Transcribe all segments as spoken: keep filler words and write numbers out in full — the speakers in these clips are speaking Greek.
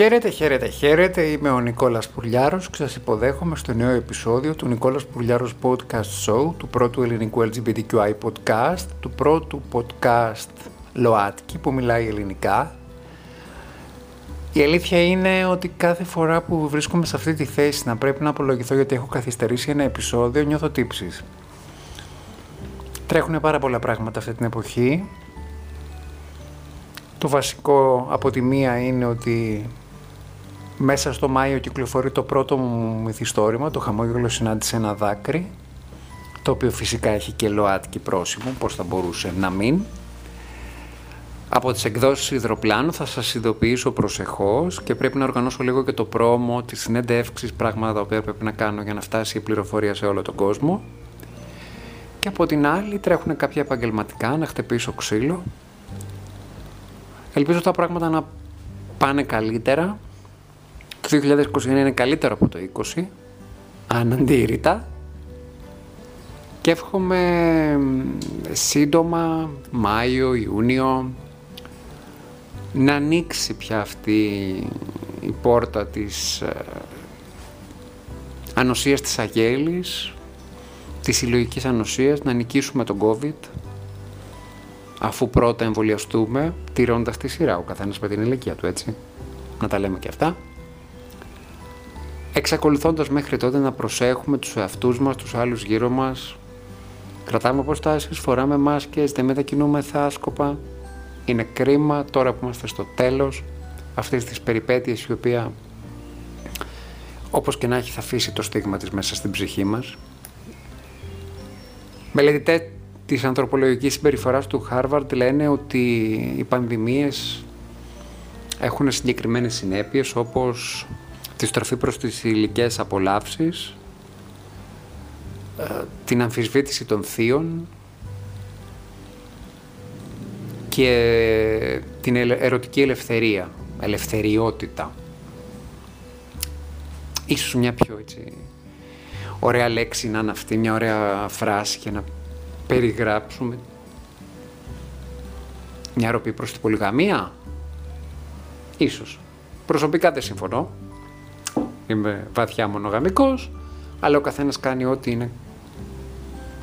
Χαίρετε, χαίρετε, χαίρετε. Είμαι ο Νικόλας Πουρλιάρους και σας υποδέχομαι στο νέο επεισόδιο του Νικόλας Πουρλιάρους Podcast Show, του πρώτου ελληνικού ελ τζι μπι τι κιου άι podcast, του πρώτου podcast ΛΟΑΤΚΙ που μιλάει ελληνικά. Η αλήθεια είναι ότι κάθε φορά που βρίσκομαι σε αυτή τη θέση να πρέπει να απολογηθώ γιατί έχω καθυστερήσει ένα επεισόδιο, νιώθω τύψεις. Τρέχουν πάρα πολλά πράγματα αυτή την εποχή. Το βασικό από τη μία είναι ότι μέσα στο Μάιο κυκλοφορεί το πρώτο μου μυθιστόρημα, Το χαμόγελο συνάντησε ένα δάκρυ, το οποίο φυσικά έχει και ΛΟΑΤΚΙ πρόσημο, πώς θα μπορούσε να μην. Από τις εκδόσεις Υδροπλάνου θα σας ειδοποιήσω προσεχώς και πρέπει να οργανώσω λίγο και το πρόμο της συνέντευξης, πράγματα τα οποία πρέπει να κάνω για να φτάσει η πληροφορία σε όλο τον κόσμο. Και από την άλλη τρέχουν κάποια επαγγελματικά, να χτυπήσω ξύλο. Ελπίζω τα πράγματα να πάνε καλύτερα. Το δύο χιλιάδες είκοσι εννέα είναι καλύτερο από το είκοσι, αναντήρητα. Και εύχομαι σύντομα, Μάιο, Ιούνιο, να ανοίξει πια αυτή η πόρτα της ανοσίας της αγέλης, της συλλογικής ανοσίας, να νικήσουμε τον COVID, αφού πρώτα εμβολιαστούμε, τηρώντας τη σειρά, ο καθένας με την ηλικία του, έτσι, να τα λέμε και αυτά. Εξακολουθώντας μέχρι τότε να προσέχουμε τους εαυτούς μας, τους άλλους γύρω μας, κρατάμε αποστάσεις, φοράμε μάσκες, δεν μετακινούμεθα άσκοπα. Είναι κρίμα τώρα που είμαστε στο τέλος αυτής της περιπέτειας, η οποία όπως και να έχει θα αφήσει το στίγμα της μέσα στην ψυχή μας. Μελετητές της ανθρωπολογικής συμπεριφοράς του Χάρβαρντ λένε ότι οι πανδημίες έχουν συγκεκριμένες συνέπειες, όπως τη στροφή προς τις υλικές απολαύσεις, την αμφισβήτηση των θείων και την ερωτική ελευθερία, ελευθεριότητα. Ίσως μια πιο έτσι, ωραία λέξη να είναι αυτή, μια ωραία φράση για να περιγράψουμε μια ροπή προς την πολυγαμία. Ίσως. Προσωπικά δεν συμφωνώ. Είμαι βαθιά μονογαμικός, αλλά ο καθένας κάνει ό,τι είναι.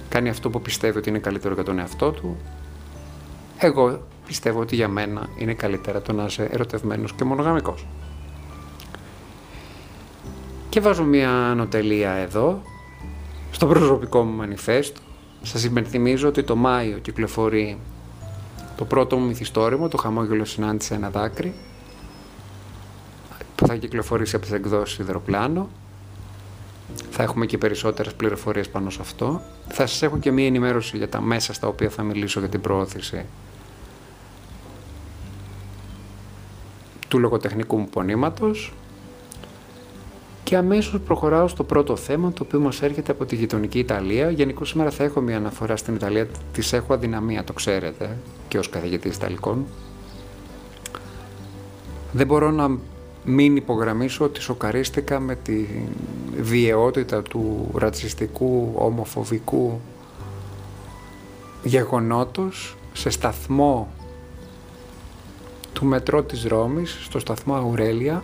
Κάνει αυτό που πιστεύει ότι είναι καλύτερο για τον εαυτό του. Εγώ πιστεύω ότι για μένα είναι καλύτερα το να είσαι ερωτευμένος και μονογαμικός. Και βάζω μια ανωτελεία εδώ, στο προσωπικό μου μανιφέστο. Σας υπενθυμίζω ότι το Μάιο κυκλοφορεί το πρώτο μου μυθιστόρημα, Το χαμόγελο συνάντησε ένα δάκρυ, που θα κυκλοφορήσει από τις εκδόσεις Υδροπλάνο. Θα έχουμε και περισσότερες πληροφορίες πάνω σε αυτό. Θα σας έχω και μία ενημέρωση για τα μέσα στα οποία θα μιλήσω για την προώθηση του λογοτεχνικού μου πονήματος. Και αμέσως προχωράω στο πρώτο θέμα, το οποίο μας έρχεται από τη γειτονική Ιταλία. Γενικώς σήμερα θα έχω μία αναφορά στην Ιταλία, της έχω αδυναμία, το ξέρετε, και ως καθηγητής Ιταλικών. Δεν μπορώ να μην υπογραμμίσω ότι σοκαρίστηκα με τη βιαιότητα του ρατσιστικού, ομοφοβικού γεγονότος σε σταθμό του μετρό της Ρώμης, στο σταθμό Αουρέλια.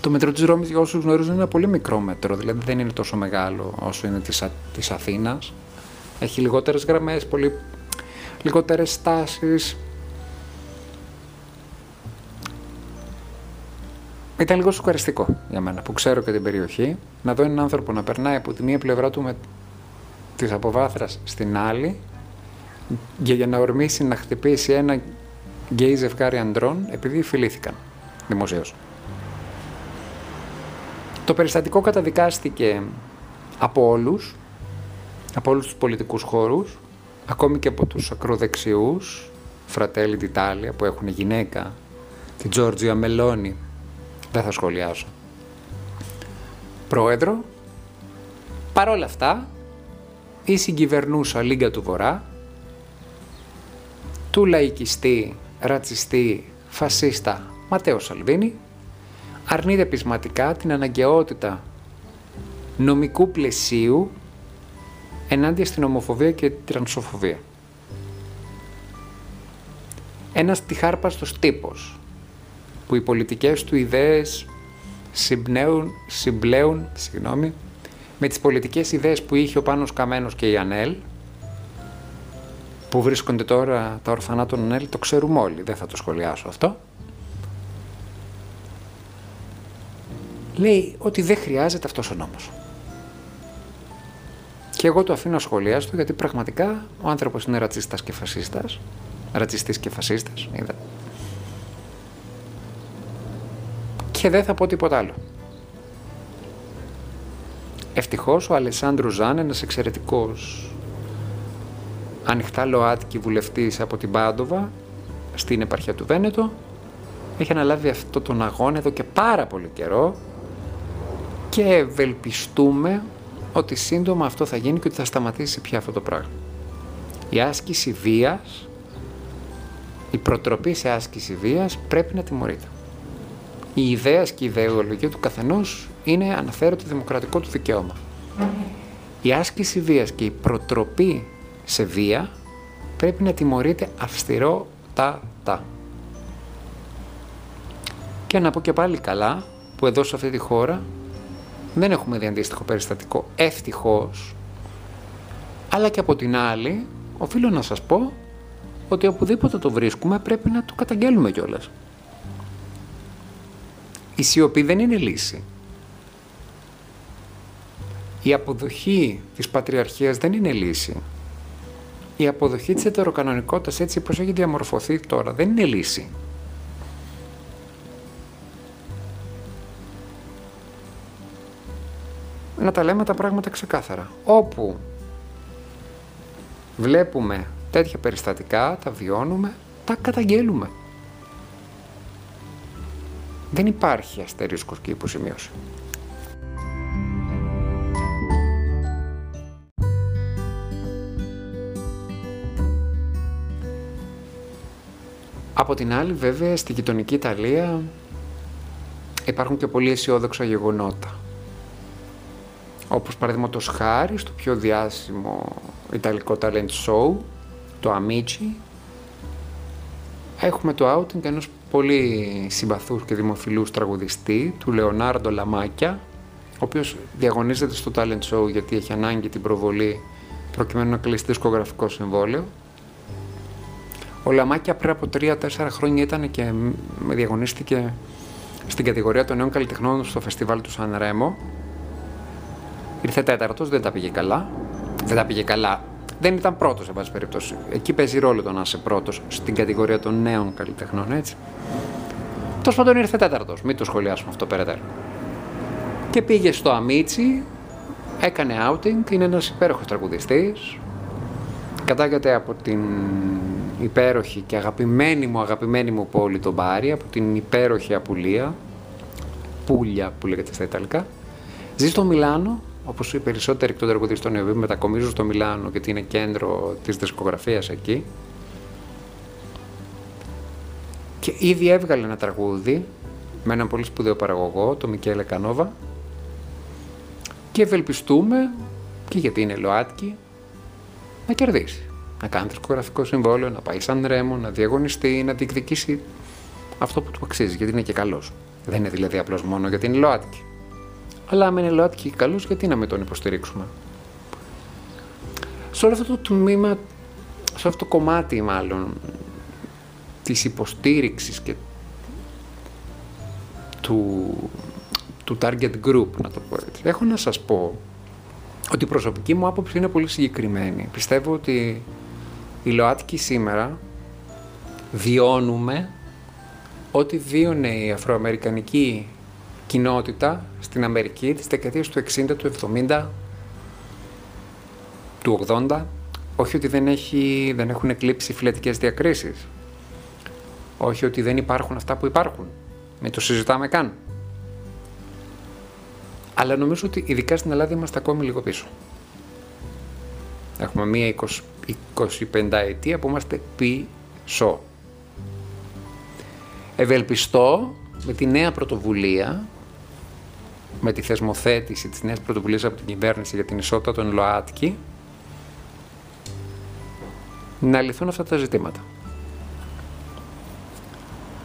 Το μετρό της Ρώμης, για όσους γνωρίζουν, είναι ένα πολύ μικρό μετρό, δηλαδή δεν είναι τόσο μεγάλο όσο είναι της, Α... της Αθήνας. Έχει λιγότερες γραμμές, πολύ... λιγότερες στάσεις. Ήταν λίγο σοκαριστικό για μένα, που ξέρω και την περιοχή, να δω έναν άνθρωπο να περνάει από τη μία πλευρά του με... της αποβάθρας στην άλλη, και για να ορμήσει να χτυπήσει ένα γκέι ζευγάρι αντρών, επειδή φιλήθηκαν δημοσίως. Το περιστατικό καταδικάστηκε από όλους, από όλους τους πολιτικούς χώρους, ακόμη και από τους ακροδεξιούς, Φρατέλι Τιτάλια, που έχουν γυναίκα, τη Τζόρτζια Μελώνι, δεν θα σχολιάσω, πρόεδρο. Παρόλα αυτά, η συγκυβερνούσα Λίγκα του Βορρά, του λαϊκιστή, ρατσιστή, φασίστα Ματέο Σαλβίνι, αρνείται πεισματικά την αναγκαιότητα νομικού πλαισίου ενάντια στην ομοφοβία και την τρανσοφοβία. Ένας τυχάρπαστος τύπος, που οι πολιτικές του ιδέες συμπνέουν, συμπλέουν συγγνώμη, με τις πολιτικές ιδέες που είχε ο Πάνος Καμένος και η ΑΝΕΛ, που βρίσκονται τώρα τα ορφανά των ΑΝΕΛ, το ξέρουμε όλοι, δεν θα το σχολιάσω αυτό. Λέει ότι δεν χρειάζεται αυτός ο νόμος. Και εγώ το αφήνω σχολιάς του, γιατί πραγματικά ο άνθρωπος είναι ρατσιστής και φασίστας. Ρατσιστής και φασίστας, είδα. Και δεν θα πω τίποτα άλλο. Ευτυχώς ο Αλεσάντρου Ζαν, ένας εξαιρετικός ανοιχτά ΛΟΑΤΚΙ βουλευτής από την Πάντοβα, στην επαρχία του Βένετο, έχει αναλάβει αυτόν τον αγώνα εδώ και πάρα πολύ καιρό και ευελπιστούμε ότι σύντομα αυτό θα γίνει και ότι θα σταματήσει πια αυτό το πράγμα. Η άσκηση βίας, η προτροπή σε άσκηση βίας πρέπει να τιμωρείται. Η ιδέα και η ιδεολογία του καθενός είναι, αναφέρω, το δημοκρατικό του δικαίωμα. Η άσκηση βίας και η προτροπή σε βία πρέπει να τιμωρείται αυστηρότατα. Και να πω και πάλι καλά που εδώ σε αυτή τη χώρα δεν έχουμε δει αντίστοιχο περιστατικό, ευτυχώς, αλλά και από την άλλη οφείλω να σας πω ότι οπουδήποτε το βρίσκουμε πρέπει να το καταγγέλουμε κιόλας. Η σιωπή δεν είναι λύση. Η αποδοχή της πατριαρχίας δεν είναι λύση. Η αποδοχή της ετεροκανονικότητας έτσι όπως έχει διαμορφωθεί τώρα δεν είναι λύση. Να τα λέμε τα πράγματα ξεκάθαρα. Όπου βλέπουμε τέτοια περιστατικά, τα βιώνουμε, τα καταγγέλουμε. Δεν υπάρχει αστερίσκος και υποσημείωση. Από την άλλη, βέβαια, στη γειτονική Ιταλία υπάρχουν και πολύ αισιόδοξα γεγονότα. Όπως παραδείγματος χάρη στο πιο διάσημο ιταλικό talent show, το Amici, έχουμε το outing ενός πολύ συμπαθούς και δημοφιλούς τραγουδιστή, του Λεονάρντο Λαμάκια, ο οποίος διαγωνίζεται στο talent show γιατί έχει ανάγκη την προβολή προκειμένου να κλείσει δισκογραφικό συμβόλαιο. Ο Λαμάκια πριν από τρία τέσσερα χρόνια ήταν και διαγωνίστηκε στην κατηγορία των νέων καλλιτεχνών στο φεστιβάλ του San Remo. Ήρθε τέταρτος, δεν τα πήγε καλά. Δεν τα πήγε καλά. Δεν ήταν πρώτος, εν πάση περιπτώσει. Εκεί παίζει ρόλο το να είσαι πρώτος στην κατηγορία των νέων καλλιτεχνών, έτσι. Τέλος πάντων, ήρθε τέταρτος. Μην το σχολιάσουμε αυτό περαιτέρω. Και πήγε στο Αμίτσι, έκανε outing, είναι ένας υπέροχος τραγουδιστής. Κατάγεται από την υπέροχη και αγαπημένη μου, αγαπημένη μου πόλη, τον Μπάρι, από την υπέροχη Απουλία, Πούλια που λέγεται στα Ιταλικά. Ζει στο Μιλάνο. Όπως οι περισσότεροι εκ των τραγουδιστών οι οποίοι μετακομίζουν στο Μιλάνο, γιατί είναι κέντρο της δισκογραφίας εκεί. Και ήδη έβγαλε ένα τραγούδι με έναν πολύ σπουδαίο παραγωγό, τον Μικέλε Κανόβα. Και ευελπιστούμε, και γιατί είναι ΛΟΑΤΚΙ, να κερδίσει. Να κάνει δισκογραφικό συμβόλαιο, να πάει σαν Ρέμο, να διαγωνιστεί, να διεκδικήσει αυτό που του αξίζει, γιατί είναι και καλός. Δεν είναι δηλαδή απλώς μόνο γιατί είναι ΛΟΑΤΚΙ. Αλλά αν είναι ΛΟΑΤΚΙ καλός, γιατί να με τον υποστηρίξουμε. Σε όλο αυτό το τμήμα, σε αυτό το κομμάτι μάλλον, της υποστήριξης και του, του target group, να το πω έτσι, έχω να σας πω ότι η προσωπική μου άποψη είναι πολύ συγκεκριμένη. Πιστεύω ότι οι ΛΟΑΤΚΙ σήμερα βιώνουμε ό,τι βίωνε η αφροαμερικανική κοινότητα στην Αμερική τις δεκαετίες του εξήντα, του εβδομήντα, του ογδόντα. Όχι ότι δεν, έχει, δεν έχουν εκλείψει φυλετικές διακρίσεις. Όχι ότι δεν υπάρχουν αυτά που υπάρχουν. Μην το συζητάμε καν. Αλλά νομίζω ότι ειδικά στην Ελλάδα είμαστε ακόμη λίγο πίσω. Έχουμε μία είκοσι, είκοσι πέντε ετία που είμαστε πίσω. Ευελπιστώ με τη νέα πρωτοβουλία, με τη θεσμοθέτηση της νέας πρωτοβουλίας από την κυβέρνηση για την ισότητα των ΛΟΑΤΚΙ, να λυθούν αυτά τα ζητήματα.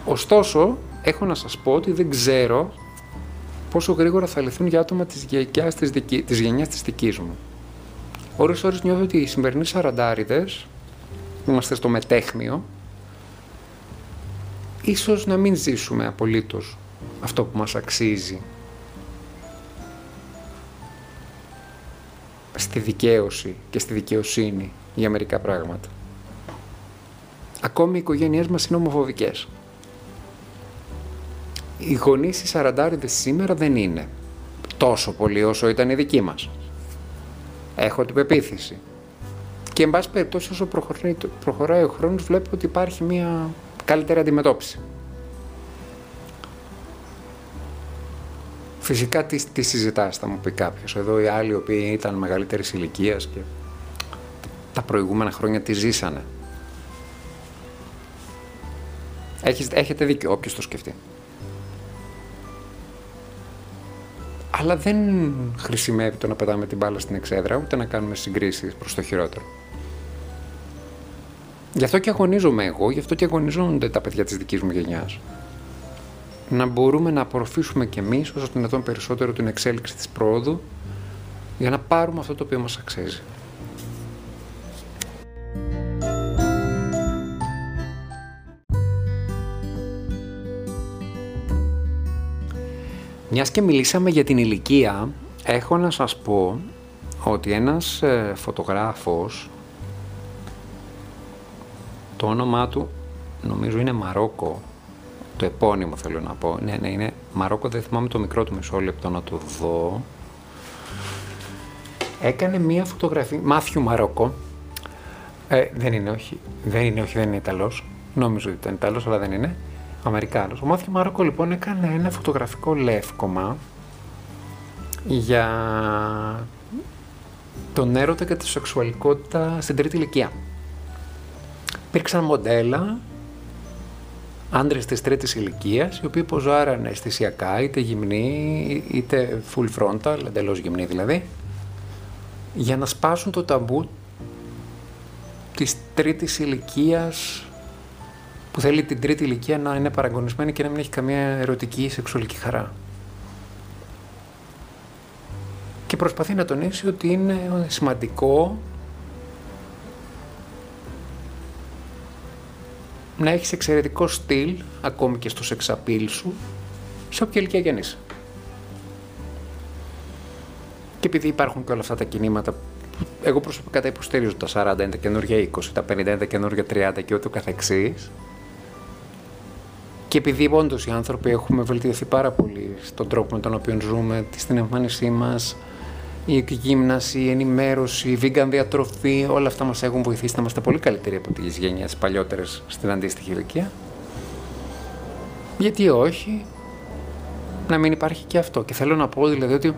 Ωστόσο, έχω να σας πω ότι δεν ξέρω πόσο γρήγορα θα λυθούν για άτομα της γενιάς της, δική, της, γενιάς της δικής μου. Ώρες ώρες νιώθω ότι οι σημερινοί σαραντάριδες, που είμαστε στο μετέχμιο, ίσως να μην ζήσουμε απολύτως αυτό που μας αξίζει. Στη δικαίωση και στη δικαιοσύνη για μερικά πράγματα. Ακόμη οι οικογένειές μας είναι ομοφοβικές. Οι γονείς οι σαραντάριδες σήμερα δεν είναι τόσο πολύ όσο ήταν οι δικοί μας. Έχω την πεποίθηση. Και εν πάση περιπτώσει όσο προχωράει ο χρόνος βλέπω ότι υπάρχει μια καλύτερη αντιμετώπιση. Φυσικά τι, τι συζητάς, θα μου πει κάποιος. Εδώ οι άλλοι οι οποίοι ήταν μεγαλύτερης ηλικίας και τα προηγούμενα χρόνια τη ζήσανε. Έχετε δίκιο, όποιος το σκεφτεί. Αλλά δεν χρησιμεύει το να πετάμε την μπάλα στην εξέδρα, ούτε να κάνουμε συγκρίσεις προς το χειρότερο. Γι' αυτό και αγωνίζομαι εγώ, γι' αυτό και αγωνιζόνται τα παιδιά της δικής μου γενιάς. Να μπορούμε να απορροφήσουμε κι εμείς, όσο δυνατόν περισσότερο, την εξέλιξη της πρόοδου, για να πάρουμε αυτό το οποίο μας αξίζει. Μιας και μιλήσαμε για την ηλικία, έχω να σας πω ότι ένας φωτογράφος, το όνομά του νομίζω είναι Μαρόκο, το επώνυμο θέλω να πω, ναι, ναι, είναι Μαρόκο, δεν θυμάμαι το μικρό του, μισό λεπτό να το δω, έκανε μία φωτογραφία, Μάθιου Μορόκο, ε, δεν είναι όχι, δεν είναι όχι, δεν είναι Ιταλός, νόμιζω ότι ήταν Ιταλός, αλλά δεν είναι. Αμερικάνος. Ο Μάθιου Μορόκο λοιπόν έκανε ένα φωτογραφικό λεύκομα για τον έρωτα και τη σεξουαλικότητα στην τρίτη ηλικία. Υπήρξαν μοντέλα, άντρες της τρίτης ηλικίας, οι οποίοι ποζάρανε αισθησιακά, είτε γυμνοί, είτε full frontal, εντελώς γυμνοί δηλαδή, για να σπάσουν το ταμπού της τρίτης ηλικίας, που θέλει την τρίτη ηλικία να είναι παραγωνισμένη και να μην έχει καμία ερωτική ή σεξουαλική χαρά. Και προσπαθεί να τονίσει ότι είναι σημαντικό να έχεις εξαιρετικό στυλ, ακόμη και στο σεξαπίλ σου, σε όποια ηλικία και αν είσαι. Και επειδή υπάρχουν και όλα αυτά τα κινήματα, εγώ προσωπικά τα υποστηρίζω, τα σαράντα είναι τα καινούργια είκοσι, τα πενήντα είναι τα καινούργια τριάντα και ούτω καθεξής. Και επειδή όντως οι άνθρωποι έχουμε βελτιωθεί πάρα πολύ στον τρόπο με τον οποίο ζούμε, στην εμφάνισή μας, η γύμναση, η ενημέρωση, η vegan διατροφή, όλα αυτά μας έχουν βοηθήσει να είμαστε πολύ καλύτεροι από τις γενιές παλιότερες στην αντίστοιχη ηλικία. Γιατί όχι, να μην υπάρχει και αυτό. Και θέλω να πω δηλαδή ότι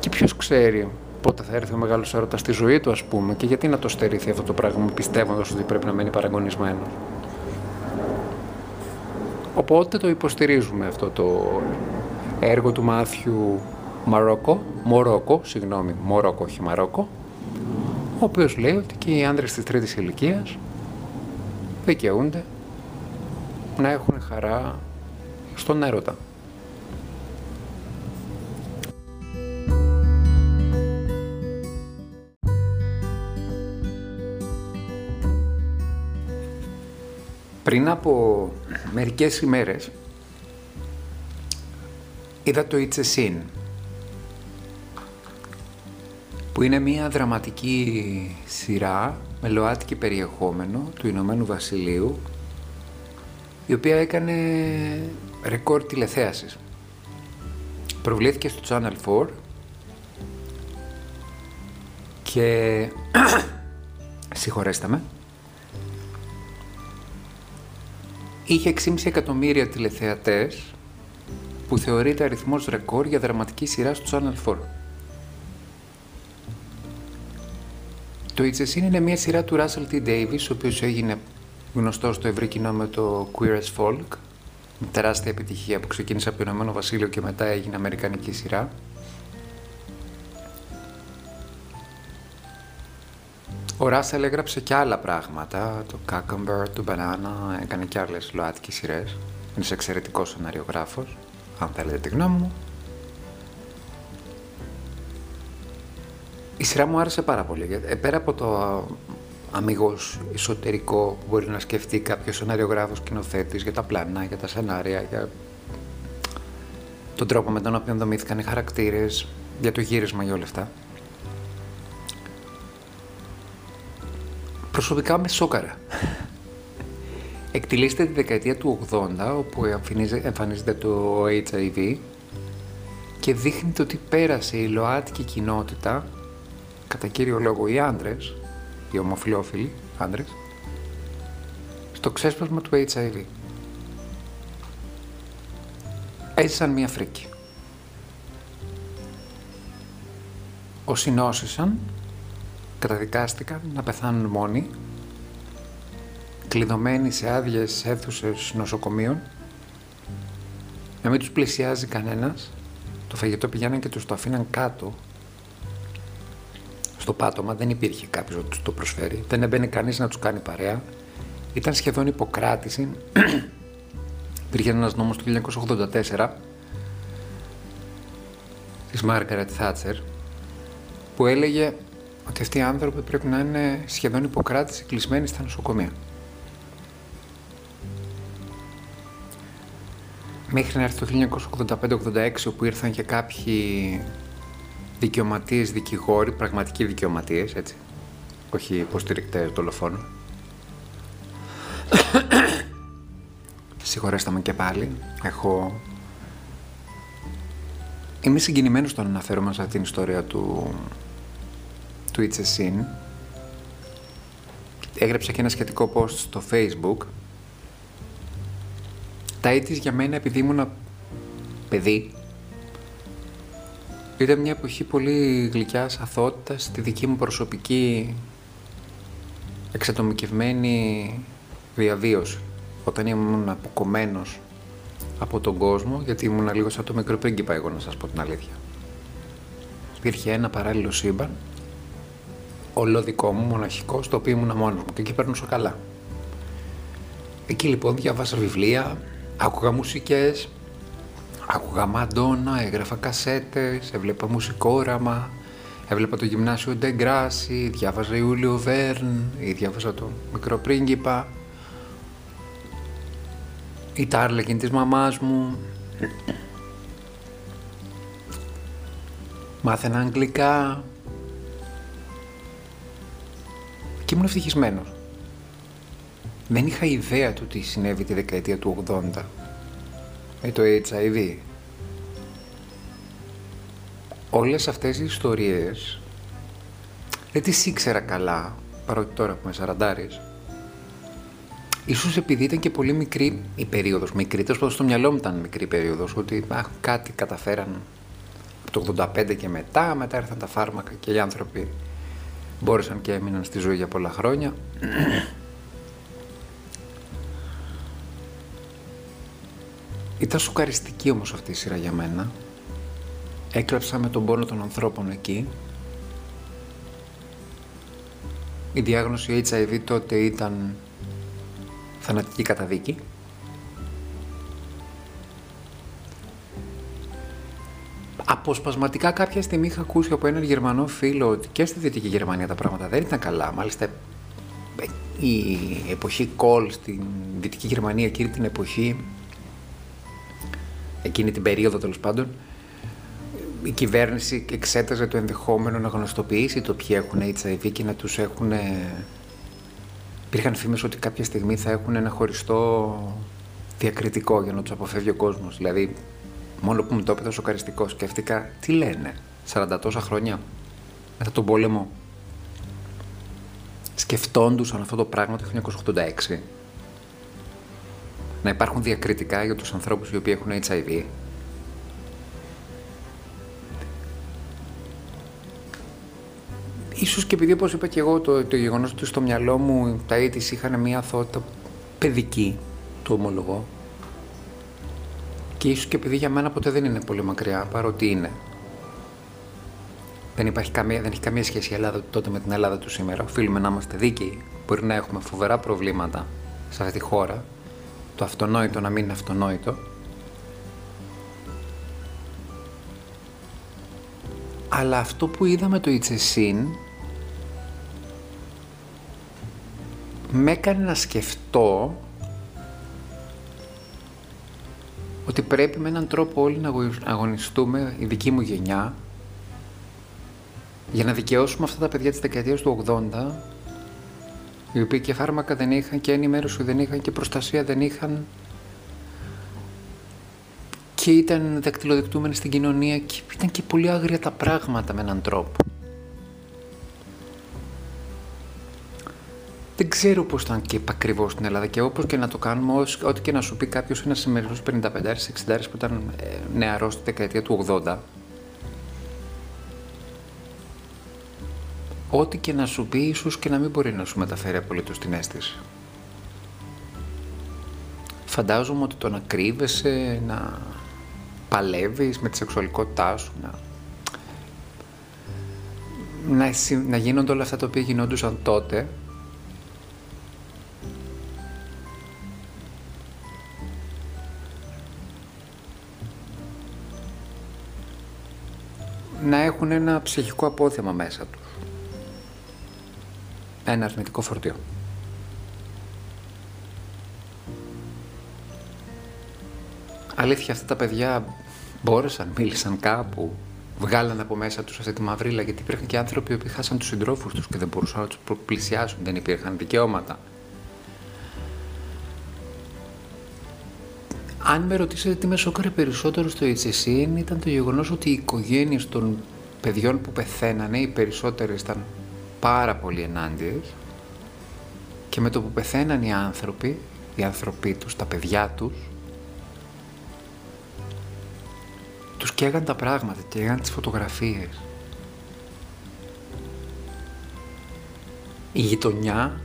και ποιος ξέρει πότε θα έρθει ο μεγάλος έρωτας στη ζωή του, ας πούμε, και γιατί να το στερήθει αυτό το πράγμα πιστεύοντας ότι πρέπει να μένει παραγωνισμένος. Οπότε το υποστηρίζουμε αυτό το έργο του Μάθιου Μορόκο, Μορόκο, συγγνώμη, Μορόκο, όχι Μαρόκο, ο οποίος λέει ότι και οι άνδρες της τρίτης ηλικίας δικαιούνται να έχουν χαρά στον έρωτα. Πριν από μερικές ημέρες είδα το It's a Sin, που είναι μια δραματική σειρά με ΛΟΑΤΚΙ περιεχόμενο του Ηνωμένου Βασιλείου, η οποία έκανε ρεκόρ τηλεθέασης. Προβλήθηκε στο Channel φορ και συγχωρέστε με, είχε έξι κόμμα πέντε εκατομμύρια τηλεθεατές, που θεωρείται αριθμός ρεκόρ για δραματική σειρά στο Channel φορ. Το It's a Sin είναι μια σειρά του Russell T. Davies, ο οποίος έγινε γνωστός στο ευρύ κοινό με το Queer as Folk, με τεράστια επιτυχία που ξεκίνησε από το Ηνωμένο Βασίλειο και μετά έγινε αμερικανική σειρά. Ο Ράσελ έγραψε και άλλα πράγματα, το Cucumber, το Banana, έκανε και άλλες ΛΟΑΤΚΙ σειρές. ένας εξαιρετικός σεναριογράφος, αν θέλετε τη γνώμη μου. Η σειρά μου άρεσε πάρα πολύ, γιατί πέρα από το αμιγώς εσωτερικό που μπορεί να σκεφτεί κάποιος σεναριογράφος, σκηνοθέτης, για τα πλάνα, για τα σενάρια, για τον τρόπο με τον οποίο δομήθηκαν οι χαρακτήρες, για το γύρισμα, για όλα αυτά. Προσωπικά με σόκαρα. Εκτιλήσεται τη δεκαετία του ογδόντα, όπου εμφανίζεται το έιτς άι βι και δείχνει το τι πέρασε η ΛΟΑΤΚΙ κοινότητα, κατά κύριο λόγο οι άντρες, οι ομοφυλόφιλοι άντρες, στο ξέσπασμα του έιτς άι βι. Έζησαν μία φρίκη. Όσοι νόσησαν, καταδικάστηκαν να πεθάνουν μόνοι, κλειδωμένοι σε άδειες αίθουσες νοσοκομείων, να μην τους πλησιάζει κανένας, το φαγητό πηγαίναν και τους το αφήναν κάτω, στο πάτωμα, δεν υπήρχε κάποιος να τους το προσφέρει, δεν έμπαινε κανείς να τους κάνει παρέα, ήταν σχεδόν υποκράτηση. Υπήρχε ένας νόμος του χίλια εννιακόσια ογδόντα τέσσερα της Μάργαρετ Θάτσερ που έλεγε ότι αυτοί οι άνθρωποι πρέπει να είναι σχεδόν υποκράτηση κλεισμένοι στα νοσοκομεία. Μέχρι να έρθει το χίλια εννιακόσια ογδόντα πέντε ογδόντα έξι όπου ήρθαν και κάποιοι δικαιωματίες δικηγόροι, πραγματικοί δικαιωματίες, έτσι, όχι υποστηρικτές δολοφόνων. Συγχωρέστε με και πάλι, έχω... Είμαι συγκινημένος όταν αναφέρομαι σε αυτήν την ιστορία του... του It's a Sin. Έγραψα και ένα σχετικό post στο Facebook. Τα έιτς για μένα, επειδή ήμουν παιδί, ήταν μια εποχή πολύ γλυκιάς αθωότητας στη δική μου προσωπική εξατομικευμένη διαβίωση. Όταν ήμουν αποκομμένος από τον κόσμο, γιατί ήμουν λίγο σαν το μικρό πρίγκιπα, εγώ να σας πω την αλήθεια. Υπήρχε ένα παράλληλο σύμπαν, όλο δικό μου, μοναχικό, στο οποίο ήμουν μόνος μου και εκεί παίρνωσα καλά. Εκεί λοιπόν διαβάσα βιβλία, άκουγα μουσικές, άκουγα Μαντόνα, έγραφα κασέτες, έβλεπα μουσικόραμα, έβλεπα το γυμνάσιο Ντεγκράσι, διάβαζα Ιούλιο Βέρν ή διάβαζα το μικρό πρίγκιπα. Η Τάρλεκιν της μαμάς μου. Μάθαινα αγγλικά. Και ήμουν ευτυχισμένος. Δεν είχα ιδέα του τι συνέβη τη δεκαετία του ογδόντα. Με το έιτς άι βι. Όλες αυτές οι ιστορίες δεν τις ήξερα καλά, παρότι τώρα που είμαι σαραντάρης. Ίσως επειδή ήταν και πολύ μικρή η περίοδος, μικρή, τόσο στο μυαλό μου ήταν μικρή περίοδος, ότι α, κάτι καταφέραν από το ογδόντα πέντε και μετά, μετά ήρθαν τα φάρμακα και οι άνθρωποι μπόρεσαν και έμειναν στη ζωή για πολλά χρόνια. Ήταν σοκαριστική όμως αυτή η σειρά για μένα. Έκλαψα με τον πόνο των ανθρώπων εκεί. Η διάγνωση έιτς άι βι τότε ήταν... θανατική καταδίκη. Αποσπασματικά κάποια στιγμή είχα ακούσει από έναν Γερμανό φίλο ότι και στη Δυτική Γερμανία τα πράγματα δεν ήταν καλά. Μάλιστα η εποχή Κολ στην Δυτική Γερμανία εκείνη την εποχή, εκείνη την περίοδο τέλος πάντων, η κυβέρνηση εξέταζε το ενδεχόμενο να γνωστοποιήσει το ποιοι έχουν έιτς άι βι και να τους έχουν... Υπήρχαν φήμες ότι κάποια στιγμή θα έχουν ένα χωριστό διακριτικό για να τους αποφεύγει ο κόσμος. Δηλαδή, μόνο που μου το είπε ήταν σοκαριστικό. Σκέφτηκα, τι λένε, σαράντα τόσα χρόνια μετά τον πόλεμο, σκεφτόντουσαν αυτό το πράγμα το χίλια εννιακόσια ογδόντα έξι. Να υπάρχουν διακριτικά για τους ανθρώπους οι οποίοι έχουν έιτς άι βι. Ίσως και επειδή, όπως είπα και εγώ, το, το γεγονός ότι στο μυαλό μου τα έιτς είχαν μια αθωότητα παιδική, το ομολογώ. Και ίσως και επειδή για μένα ποτέ δεν είναι πολύ μακριά, παρότι είναι. Δεν, υπάρχει καμία, δεν έχει καμία σχέση η Ελλάδα τότε με την Ελλάδα του σήμερα. Οφείλουμε να είμαστε δίκαιοι. Μπορεί να έχουμε φοβερά προβλήματα σε αυτή τη χώρα. το αυτονόητο να μην είναι αυτονόητο. Αλλά αυτό που είδαμε το It's a Sin με έκανε να σκεφτώ ότι πρέπει με έναν τρόπο όλοι να αγωνιστούμε, η δική μου γενιά, για να δικαιώσουμε αυτά τα παιδιά της δεκαετίας του ογδόντα, οι οποίοι και φάρμακα δεν είχαν και ενημέρωση δεν είχαν και προστασία δεν είχαν και ήταν δακτυλοδεικτούμενοι στην κοινωνία και ήταν και πολύ άγρια τα πράγματα με έναν τρόπο. Δεν ξέρω πώς ήταν και ακριβώς στην Ελλάδα και όπως και να το κάνουμε, ό,τι και να σου πει κάποιος ένας σημερινός πενήντα πέντε εξήντα που ήταν νεαρός στη δεκαετία του ογδόντα, ό,τι και να σου πει ίσως και να μην μπορεί να σου μεταφέρει απολύτως την αίσθηση. Φαντάζομαι ότι το να κρύβεσαι, να παλεύεις με τη σεξουαλικότητά σου, να, να, να γίνονται όλα αυτά τα οποία γινόντουσαν τότε, να έχουν ένα ψυχικό απόθεμα μέσα τους. Ένα αρνητικό φορτίο. Αλήθεια, αυτά τα παιδιά μπόρεσαν, μίλησαν κάπου, βγάλαν από μέσα τους αυτή τη μαυρίλα, γιατί υπήρχαν και άνθρωποι που χάσαν τους συντρόφους τους και δεν μπορούσαν να τους πλησιάσουν, δεν υπήρχαν δικαιώματα. Αν με ρωτήσετε τι με σόκαρε περισσότερο στο It's a Sin, ήταν το γεγονός ότι οι οικογένειες των παιδιών που πεθαίνανε, οι περισσότερες ήταν πάρα πολύ ενάντιες, και με το που πεθαίναν οι άνθρωποι, οι άνθρωποι τους, τα παιδιά τους, τους καίγαν τα πράγματα, καίγαν τις φωτογραφίες. Η γειτονιά,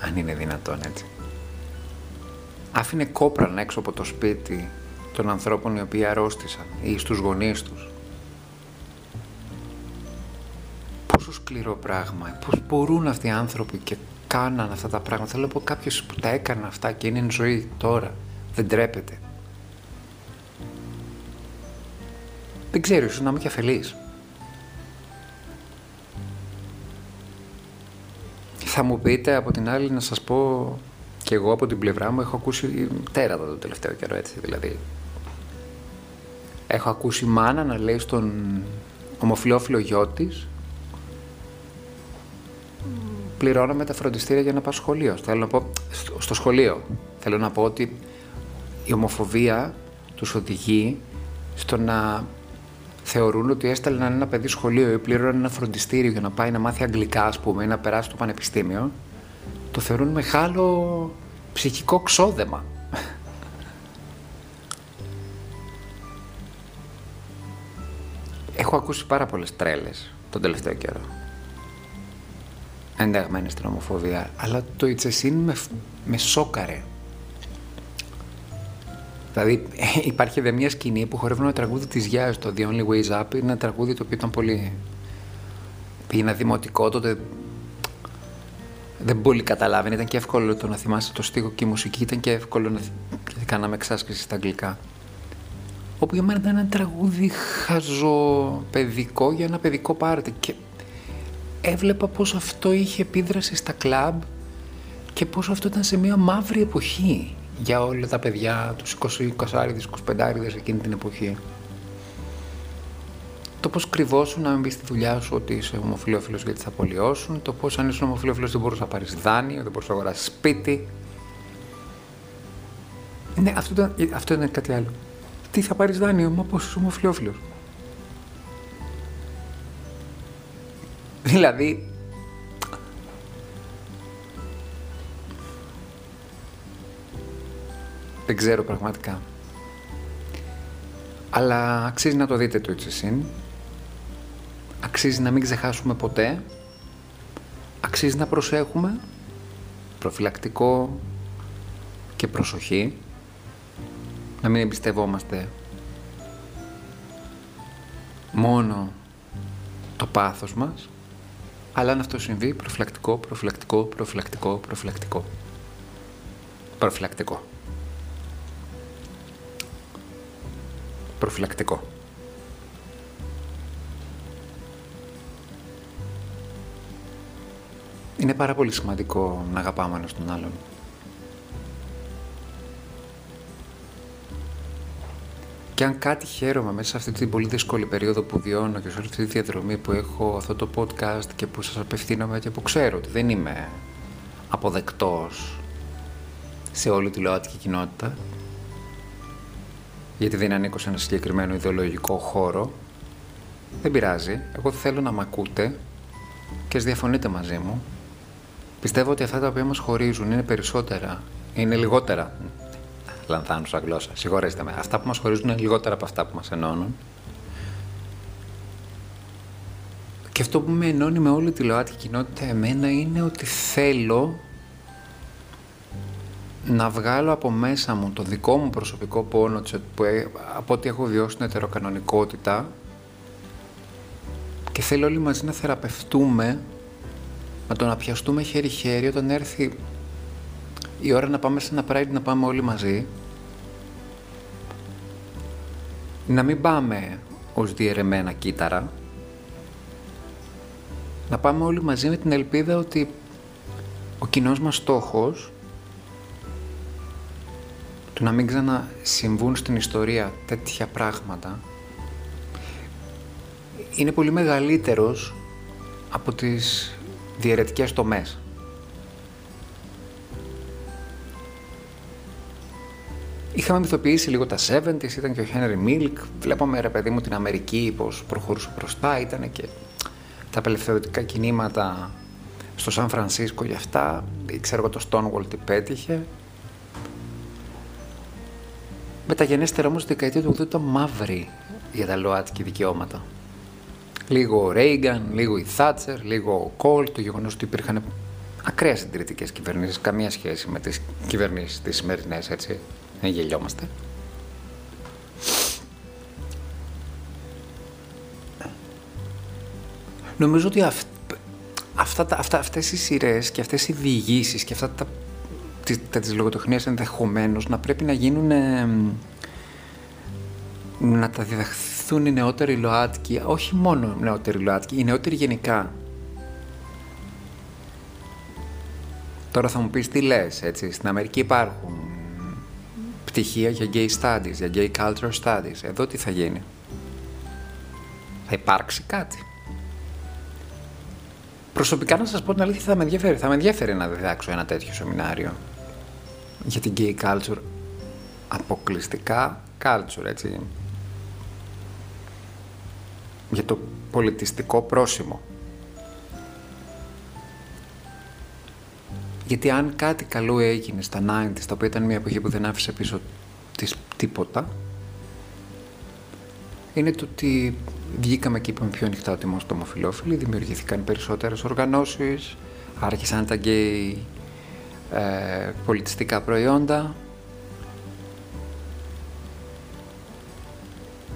αν είναι δυνατόν έτσι, άφηνε κόπραν έξω από το σπίτι των ανθρώπων οι οποίοι αρρώστησαν ή στους γονείς τους. Πόσο σκληρό πράγμα, πώς μπορούν αυτοί οι άνθρωποι και κάναν αυτά τα πράγματα. Θέλω να πω, κάποιος που τα έκαναν αυτά και είναι εν ζωή τώρα, δεν τρέπεται. Δεν ξέρω, ίσως να είμαι και αφελής. Θα μου πείτε, από την άλλη να σας πω, και εγώ από την πλευρά μου έχω ακούσει τέρατα το τελευταίο καιρό, έτσι δηλαδή. Έχω ακούσει μάνα να λέει στον ομοφυλόφιλο γιο της, πληρώναμε τα φροντιστήρια για να πάω σχολείο. Θέλω να πω, στο σχολείο. Θέλω να πω ότι η ομοφοβία τους οδηγεί στο να θεωρούν ότι έστελναν ένα παιδί σχολείο ή πλήρωναν ένα φροντιστήριο για να πάει να μάθει αγγλικά, ας πούμε, ή να περάσει το πανεπιστήμιο. Το θεωρούν μεγάλο ψυχικό ξόδεμα. Έχω ακούσει πάρα πολλές τρέλες τον τελευταίο καιρό, ενταγμένη στην ομοφοβία, αλλά το It's a Sin με, με σόκαρε. Δηλαδή υπάρχει δε μια σκηνή που χορεύουν ένα τραγούδι της Γιάς, το The Only Way Up, είναι ένα τραγούδι το οποίο ήταν πολύ... πήγαινα δημοτικό τότε, δεν πολύ καταλάβαινε, ήταν και εύκολο το να θυμάσαι το στίχο και η μουσική, ήταν και εύκολο να κάναμε εξάσκηση στα αγγλικά. Όπου για μένα ήταν ένα τραγούδι χαζοπαιδικό για ένα παιδικό πάρτι και έβλεπα πως αυτό είχε επίδραση στα κλαμπ και πως αυτό ήταν σε μια μαύρη εποχή για όλα τα παιδιά, τους είκοσι, είκοσι, είκοσι πέντε εκείνη την εποχή. Το πως κρυβόσουν να μην μπεις στη δουλειά σου ότι είσαι ομοφυλόφιλος γιατί θα απολιώσουν, το πως αν είσαι ομοφυλόφιλος δεν μπορούσε να πάρεις δάνειο, δεν μπορούσε να αγοράσεις σπίτι. Ναι, αυτό ήταν, αυτό ήταν κάτι άλλο. Τι θα πάρεις δάνειο, μα πως είσαι ομοφυλόφιλος. Δηλαδή, δεν ξέρω πραγματικά. Αλλά αξίζει να το δείτε το It's a Sin. Αξίζει να μην ξεχάσουμε ποτέ. Αξίζει να προσέχουμε. Προφυλακτικό και προσοχή. Να μην εμπιστευόμαστε μόνο το πάθος μας, Αλλά αν αυτό συμβεί, προφυλακτικό, προφυλακτικό, προφυλακτικό, προφυλακτικό. Προφυλακτικό. Προφυλακτικό. Είναι πάρα πολύ σημαντικό να αγαπάμε ένας τον άλλον. Και αν κάτι χαίρομαι μέσα σε αυτή την πολύ δύσκολη περίοδο που βιώνω και σε όλη αυτή τη διαδρομή που έχω αυτό το podcast και που σας απευθύνομαι και που ξέρω ότι δεν είμαι αποδεκτός σε όλη τη ΛΟΑΤΚΙ κοινότητα, γιατί δεν ανήκω σε ένα συγκεκριμένο ιδεολογικό χώρο, δεν πειράζει. Εγώ θέλω να μ' ακούτε και διαφωνείτε μαζί μου. Πιστεύω ότι αυτά τα οποία μας χωρίζουν είναι περισσότερα, είναι λιγότερα. Λανθάνουσα γλώσσα, συγχωρέστε με. Αυτά που μας χωρίζουν είναι λιγότερα από αυτά που μας ενώνουν. Και αυτό που με ενώνει με όλη τη ΛΟΑΤΚΙ κοινότητα εμένα είναι ότι θέλω να βγάλω από μέσα μου το δικό μου προσωπικό πόνο από ό,τι έχω βιώσει στην ετεροκανονικότητα και θέλω όλοι μαζί να θεραπευτούμε, να το να πιαστούμε χέρι-χέρι όταν έρθει η ώρα να πάμε σε ένα Pride, να πάμε όλοι μαζί. Να μην πάμε ως διαιρεμένα κύτταρα. Να πάμε όλοι μαζί με την ελπίδα ότι ο κοινός μας στόχος του να μην ξανασυμβούν στην ιστορία τέτοια πράγματα είναι πολύ μεγαλύτερος από τις διαιρετικές τομές. Είχαμε μυθοποιήσει λίγο τα εβδομήντα, ήταν και ο Henry Milk, βλέπαμε ρε παιδί μου την Αμερική πως προχωρούσε μπροστά, ήταν και τα απελευθερωτικά κινήματα στο Σαν Φρανσίσκο για αυτά, ξέρω εγώ το Stonewall τι πέτυχε. Μεταγενέστερα όμως στη δεκαετία του ογδόντα ήταν μαύρη για τα ΛΟΑΤΚΙ δικαιώματα. Λίγο ο Ρέιγκαν, λίγο η Θάτσερ, λίγο ο Κολ, το γεγονός ότι υπήρχαν ακραία συντηρητικές κυβερνήσεις, καμία σχέση με τις κυβερνήσεις τις σημερινές, έτσι. Δεν γελιόμαστε. Νομίζω ότι αυ, αυτά, αυτά, αυτές οι σειρές και αυτές οι διηγήσεις και αυτά τα, τα της λογοτεχνίας ενδεχομένως να πρέπει να γίνουν ε, να τα διδαχθούν οι νεότεροι ΛΟΑΤΚΙ, όχι μόνο οι νεότεροι ΛΟΑΤΚΙ, οι νεότεροι γενικά. Τώρα θα μου πεις τι λες, έτσι, στην Αμερική υπάρχουν πτυχία για gay studies, για gay culture studies. Εδώ τι θα γίνει? Θα υπάρξει κάτι? Προσωπικά να σας πω την αλήθεια, θα με ενδιαφέρει. Θα με ενδιαφέρει να διδάξω ένα τέτοιο σεμινάριο για την gay culture, αποκλειστικά culture, έτσι. Για το πολιτιστικό πρόσημο. Γιατί αν κάτι καλό έγινε στα ενενήντα, τα οποία ήταν μια εποχή που δεν άφησε πίσω της τίποτα, είναι το ότι βγήκαμε και είπαμε πιο ανοιχτά ότι είμαστε ομοφυλόφιλοι, δημιουργήθηκαν περισσότερες οργανώσεις, άρχισαν τα γκέι ε, πολιτιστικά προϊόντα.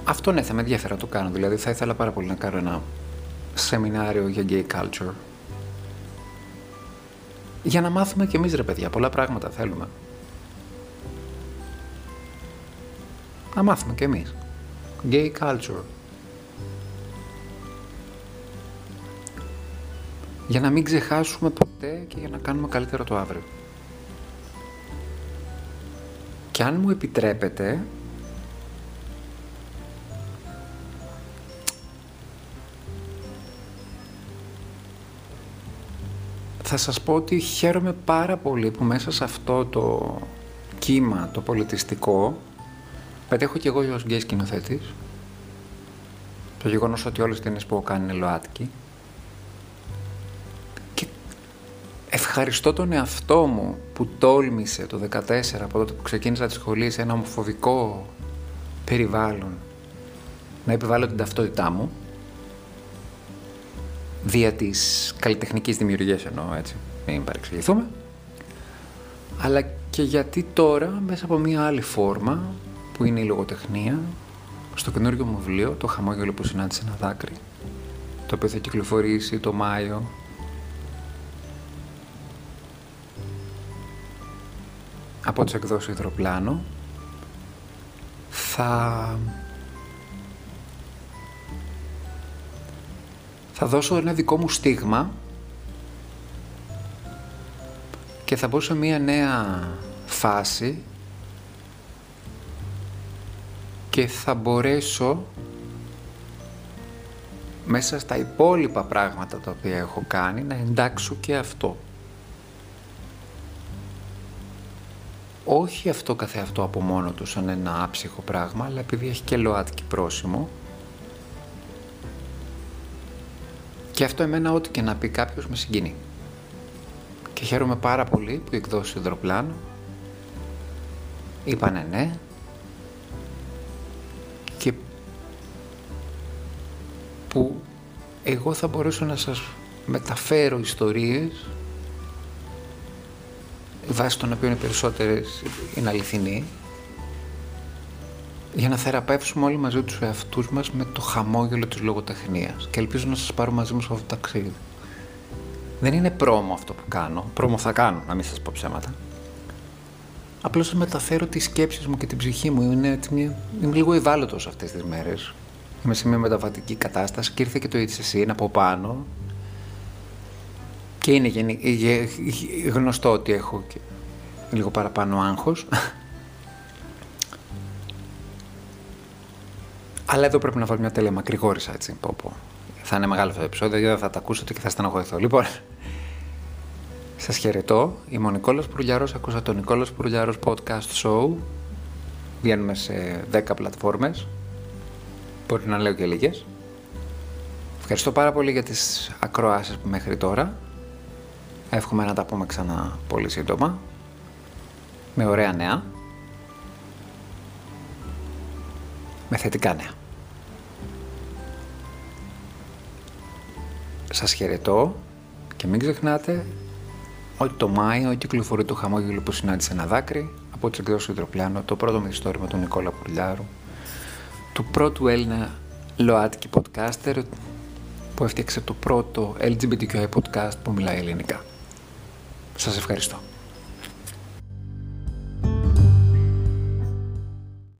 Αυτό ναι, θα με ενδιαφέρει να το κάνω, δηλαδή θα ήθελα πάρα πολύ να κάνω ένα σεμινάριο για gay culture. Για να μάθουμε κι εμείς ρε παιδιά, πολλά πράγματα θέλουμε. Να μάθουμε κι εμείς. Gay culture. Για να μην ξεχάσουμε ποτέ και για να κάνουμε καλύτερο το αύριο. Και αν μου επιτρέπετε, θα σας πω ότι χαίρομαι πάρα πολύ που μέσα σε αυτό το κύμα, το πολιτιστικό, πετέχω κι εγώ ως γκέι σκηνοθέτης. Το γεγονός ότι όλες τις ταινίες που έχω κάνει είναι ΛΟΑΤΚΙ. Και ευχαριστώ τον εαυτό μου που τόλμησε το δεκατέσσερα, από τότε που ξεκίνησα τη σχολή, σε ένα ομοφοβικό περιβάλλον, να επιβάλλω την ταυτότητά μου. Δια της καλλιτεχνικής δημιουργίας εννοώ, έτσι, μην παρεξηγηθούμε, αλλά και γιατί τώρα μέσα από μια άλλη φόρμα που είναι η λογοτεχνία, στο καινούργιο μου βιβλίο, το χαμόγελο που συνάντησε ένα δάκρυ, το οποίο θα κυκλοφορήσει το Μάιο από τις εκδόσεις Υδροπλάνο, θα... θα δώσω ένα δικό μου στίγμα και θα μπω σε μία νέα φάση και θα μπορέσω μέσα στα υπόλοιπα πράγματα τα οποία έχω κάνει να εντάξω και αυτό. Όχι αυτό καθεαυτό από μόνο του σαν ένα άψυχο πράγμα, αλλά επειδή έχει και ΛΟΑΤΚΙ πρόσημο. Και αυτό εμένα ό,τι και να πει κάποιος με συγκινεί. Και χαίρομαι πάρα πολύ που οι εκδόσεις Υδροπλάνο είπανε ναι. Και που εγώ θα μπορέσω να σας μεταφέρω ιστορίες βάσει των οποίων οι περισσότερες είναι αληθινοί, για να θεραπεύσουμε όλοι μαζί τους εαυτούς μας με το χαμόγελο της λογοτεχνίας. Και ελπίζω να σας πάρω μαζί μου σε αυτό το ταξίδι. Δεν είναι πρόμο αυτό που κάνω, πρόμο θα κάνω, να μην σας πω ψέματα. Απλώς σας μεταφέρω τις σκέψεις μου και την ψυχή μου. Είναι, είναι, είμαι λίγο ευάλωτος αυτές τις μέρες. Είμαι σε μια μεταβατική κατάσταση και ήρθε και το It's a Sin από πάνω. Και είναι γνωστό ότι έχω και λίγο παραπάνω άγχος. Αλλά εδώ πρέπει να βάλω μια τέλεια μακρηγόρησα, έτσι, πω πω. Θα είναι μεγάλο αυτό το επεισόδιο, γιατί θα τα ακούσετε και θα στεναχωρηθώ. Λοιπόν, σας χαιρετώ. Είμαι ο Νικόλας Πουρλιάρους, ακούσα το Νικόλας Πουρλιάρους Podcast Show. Βγαίνουμε σε δέκα πλατφόρμες, μπορεί να λέω και λίγες. Ευχαριστώ πάρα πολύ για τις ακροάσεις που μέχρι τώρα. Εύχομαι να τα πούμε ξανά πολύ σύντομα, με ωραία νέα, με θετικά νέα. Σας χαιρετώ και μην ξεχνάτε ότι το Μάιο κυκλοφορεί το χαμόγελο που συνάντησε ένα δάκρυ από τις εκδόσεις Υδροπλάνο, το πρώτο μυθιστόρημα του Νικόλα Πουρλιάρου, του πρώτου Έλληνα ΛΟΑΤΚΙ podcaster που έφτιαξε το πρώτο ελ τζι μπι τι κιου άι podcast που μιλάει ελληνικά. Σας ευχαριστώ.